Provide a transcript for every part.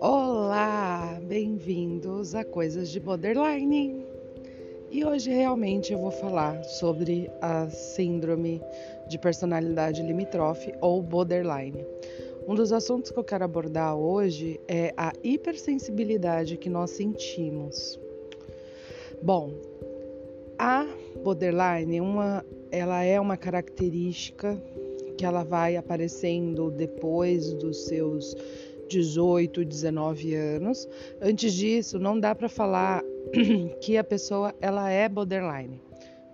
Olá, bem-vindos a Coisas de Borderline. E hoje realmente eu vou falar sobre a síndrome de personalidade limítrofe ou borderline. Um dos assuntos que eu quero abordar hoje é a hipersensibilidade que nós sentimos. Bom, a borderline, ela é uma característica que ela vai aparecendo depois dos seus 18, 19 anos. Antes disso, não dá para falar que a pessoa ela é borderline,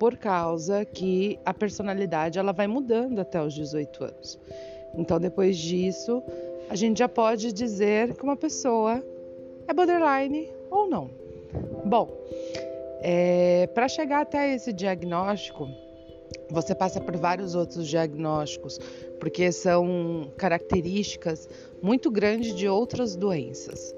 por causa que a personalidade ela vai mudando até os 18 anos. Então, depois disso, a gente já pode dizer que uma pessoa é borderline ou não. Bom, para chegar até esse diagnóstico, você passa por vários outros diagnósticos, porque são características muito grandes de outras doenças.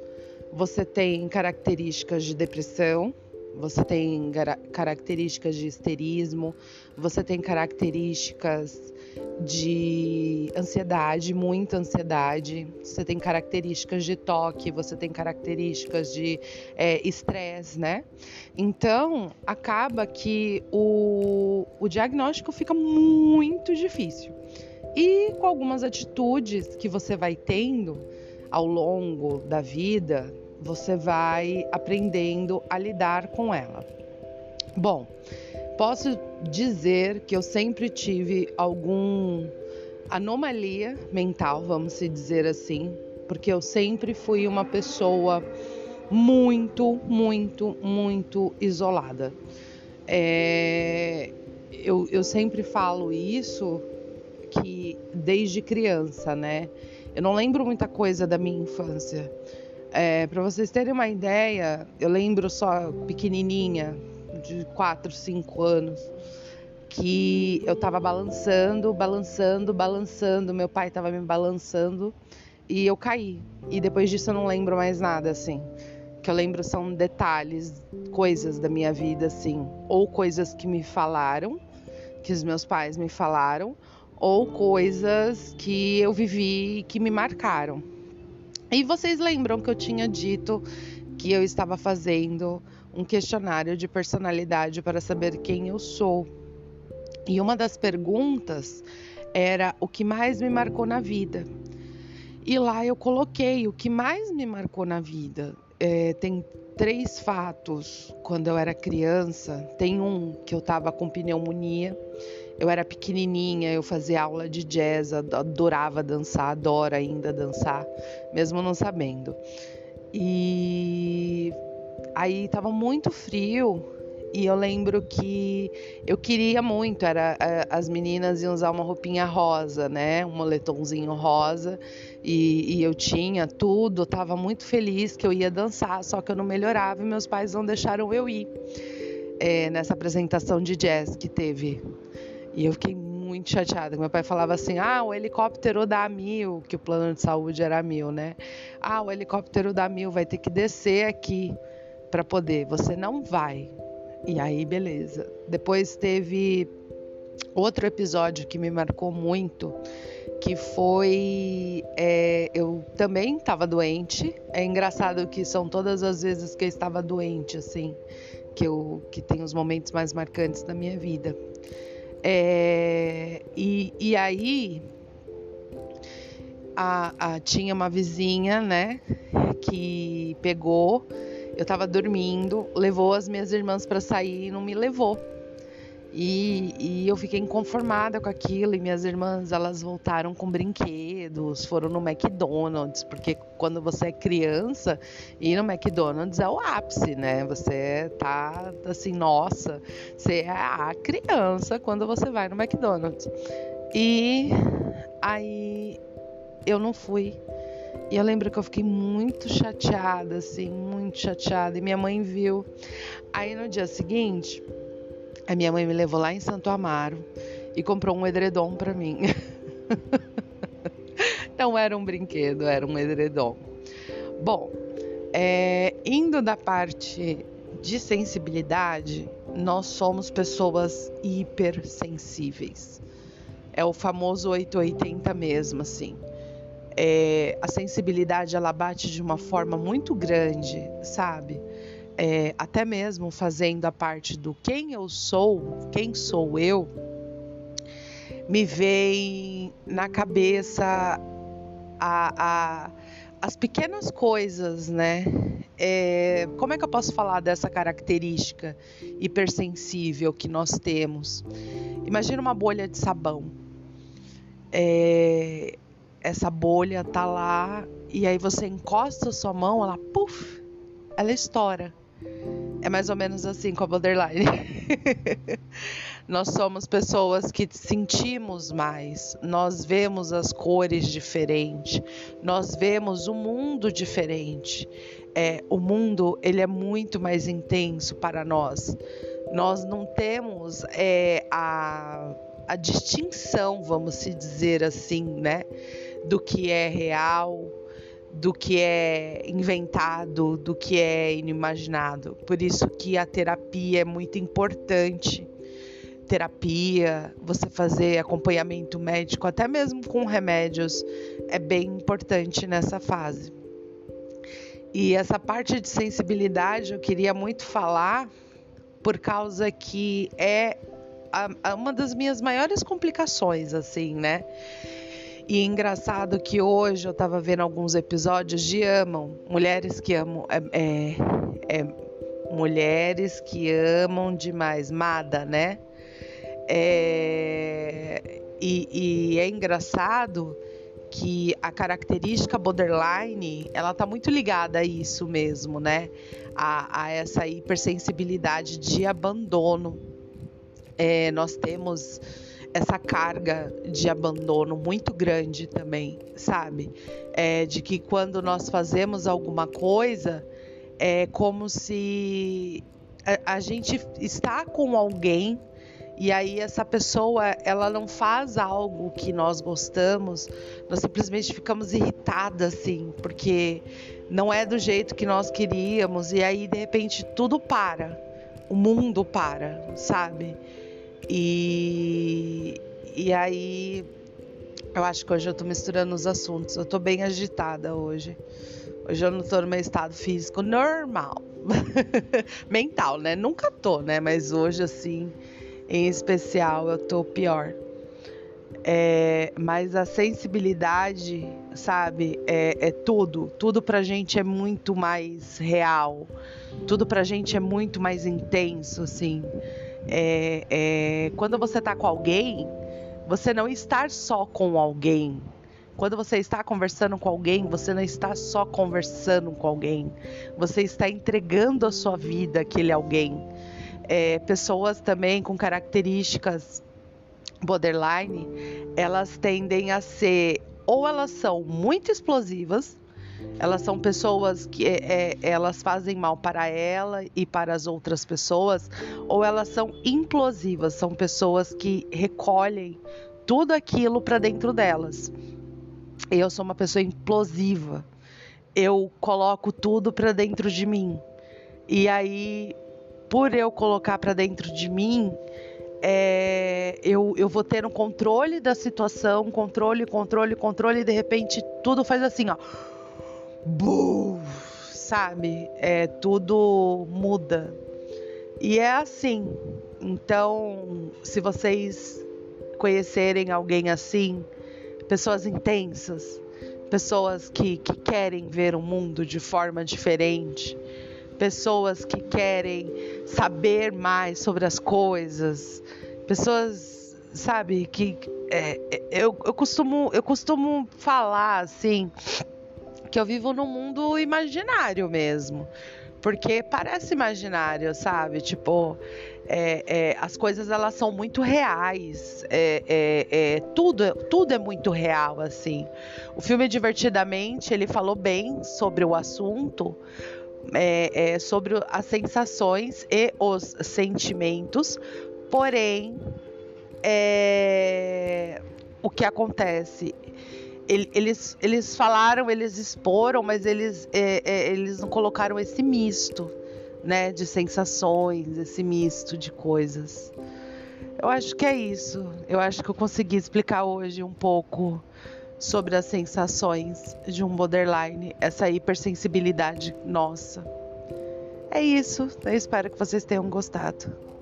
Você tem características de depressão, você tem características de histerismo, você tem características de ansiedade, muita ansiedade, você tem características de toque, você tem características de estresse, né? Então, acaba que o diagnóstico fica muito difícil. E com algumas atitudes que você vai tendo ao longo da vida, você vai aprendendo a lidar com ela. Bom, posso dizer que eu sempre tive alguma anomalia mental, vamos dizer assim, porque eu sempre fui uma pessoa muito isolada. Eu sempre falo isso, que desde criança, né? Eu não lembro muita coisa da minha infância. Para vocês terem uma ideia, eu lembro só pequenininha, de 4, 5 anos, que eu tava balançando, meu pai tava me balançando e eu caí. E depois disso eu não lembro mais nada, assim. O que eu lembro são detalhes, coisas da minha vida, assim, ou coisas que me falaram, que os meus pais me falaram, ou coisas que eu vivi e que me marcaram. E vocês lembram que eu tinha dito que eu estava fazendo um questionário de personalidade para saber quem eu sou. E uma das perguntas era o que mais me marcou na vida. E lá eu coloquei o que mais me marcou na vida. Tem 3 fatos quando eu era criança. Tem um que eu estava com pneumonia. Eu era pequenininha, eu fazia aula de jazz, adorava dançar, adoro ainda dançar, mesmo não sabendo. E aí estava muito frio e eu lembro que eu queria muito, as meninas iam usar uma roupinha rosa, né, um moletomzinho rosa, e eu tinha tudo, eu estava muito feliz que eu ia dançar, só que eu não melhorava e meus pais não deixaram eu ir nessa apresentação de jazz que teve. E eu fiquei muito chateada. Meu pai falava assim, o helicóptero da Amil, que o plano de saúde era Amil, né? O helicóptero da Amil vai ter que descer aqui para poder. Você não vai. E aí, beleza. Depois teve outro episódio que me marcou muito, que foi... eu também estava doente. É engraçado que são todas as vezes que eu estava doente, assim, que tem os momentos mais marcantes da minha vida. E aí tinha uma vizinha, né, que pegou, eu tava dormindo, levou as minhas irmãs para sair e não me levou. E eu fiquei inconformada com aquilo, e minhas irmãs, elas voltaram com brinquedos, foram no McDonald's, porque quando você é criança, ir no McDonald's é o ápice, né? Você tá assim, nossa, você é a criança quando você vai no McDonald's. E aí eu não fui. E eu lembro que eu fiquei muito chateada, assim, muito chateada, e minha mãe viu. Aí no dia seguinte... a minha mãe me levou lá em Santo Amaro e comprou um edredom para mim. Não era um brinquedo, era um edredom. Bom, indo da parte de sensibilidade, nós somos pessoas hipersensíveis. É o famoso 880 mesmo, assim. É, a sensibilidade, ela bate de uma forma muito grande, sabe? É, até mesmo fazendo a parte do quem eu sou, quem sou eu, me vem na cabeça as pequenas coisas, né? É, como é que eu posso falar dessa característica hipersensível que nós temos? Imagina uma bolha de sabão. É, essa bolha tá lá e aí você encosta a sua mão, ela puff, ela estoura. É mais ou menos assim com a borderline. Nós somos pessoas que sentimos mais, nós vemos as cores diferentes, nós vemos o mundo diferente. É, o mundo, ele é muito mais intenso para nós. Nós não temos a distinção, vamos se dizer assim, né, do que é real, do que é inventado, do que é inimaginado. Por isso que a terapia é muito importante. Terapia, você fazer acompanhamento médico, até mesmo com remédios, é bem importante nessa fase. E essa parte de sensibilidade eu queria muito falar, por causa que é uma das minhas maiores complicações, assim, né? E engraçado que hoje eu tava vendo alguns episódios de mulheres que amam demais, Mada, né? E é engraçado que a característica borderline, ela tá muito ligada a isso mesmo, né? A essa hipersensibilidade de abandono. É, nós temos essa carga de abandono muito grande também, sabe? É, de que quando nós fazemos alguma coisa, é como se a gente está com alguém e aí essa pessoa, ela não faz algo que nós gostamos, nós simplesmente ficamos irritadas, assim, porque não é do jeito que nós queríamos e aí, de repente, tudo para, o mundo para, sabe? E aí, eu acho que hoje eu tô misturando os assuntos, eu tô bem agitada hoje. Hoje eu não tô no meu estado físico normal, mental, né? Nunca tô, né? Mas hoje, assim, em especial, eu tô pior. É, mas a sensibilidade, sabe, é tudo. Tudo pra gente é muito mais real, tudo pra gente é muito mais intenso, assim. Quando você está com alguém, você não está só com alguém. Quando você está conversando com alguém, você não está só conversando com alguém. Você está entregando a sua vida àquele alguém. É, pessoas também com características borderline, elas tendem a ser, ou elas são muito explosivas, elas são pessoas que elas fazem mal para ela e para as outras pessoas, ou elas são implosivas, são pessoas que recolhem tudo aquilo para dentro delas. Eu sou uma pessoa implosiva, eu coloco tudo para dentro de mim. E aí, por eu colocar para dentro de mim, eu vou ter um controle da situação, controle, e de repente tudo faz assim, ó. Bum, sabe? Tudo muda. E é assim. Então, se vocês conhecerem alguém assim, pessoas intensas, pessoas que querem ver o mundo de forma diferente, pessoas que querem saber mais sobre as coisas, pessoas, sabe, que eu costumo falar assim, que eu vivo num mundo imaginário mesmo, porque parece imaginário, sabe? Tipo, as coisas, elas são muito reais, tudo é muito real, assim. O filme Divertidamente, ele falou bem sobre o assunto, sobre as sensações e os sentimentos, porém, o que acontece... Eles falaram, eles exporam, mas eles não colocaram esse misto, né, de sensações, esse misto de coisas. Eu acho que é isso. Eu acho que eu consegui explicar hoje um pouco sobre as sensações de um borderline, essa hipersensibilidade nossa. É isso. Eu espero que vocês tenham gostado.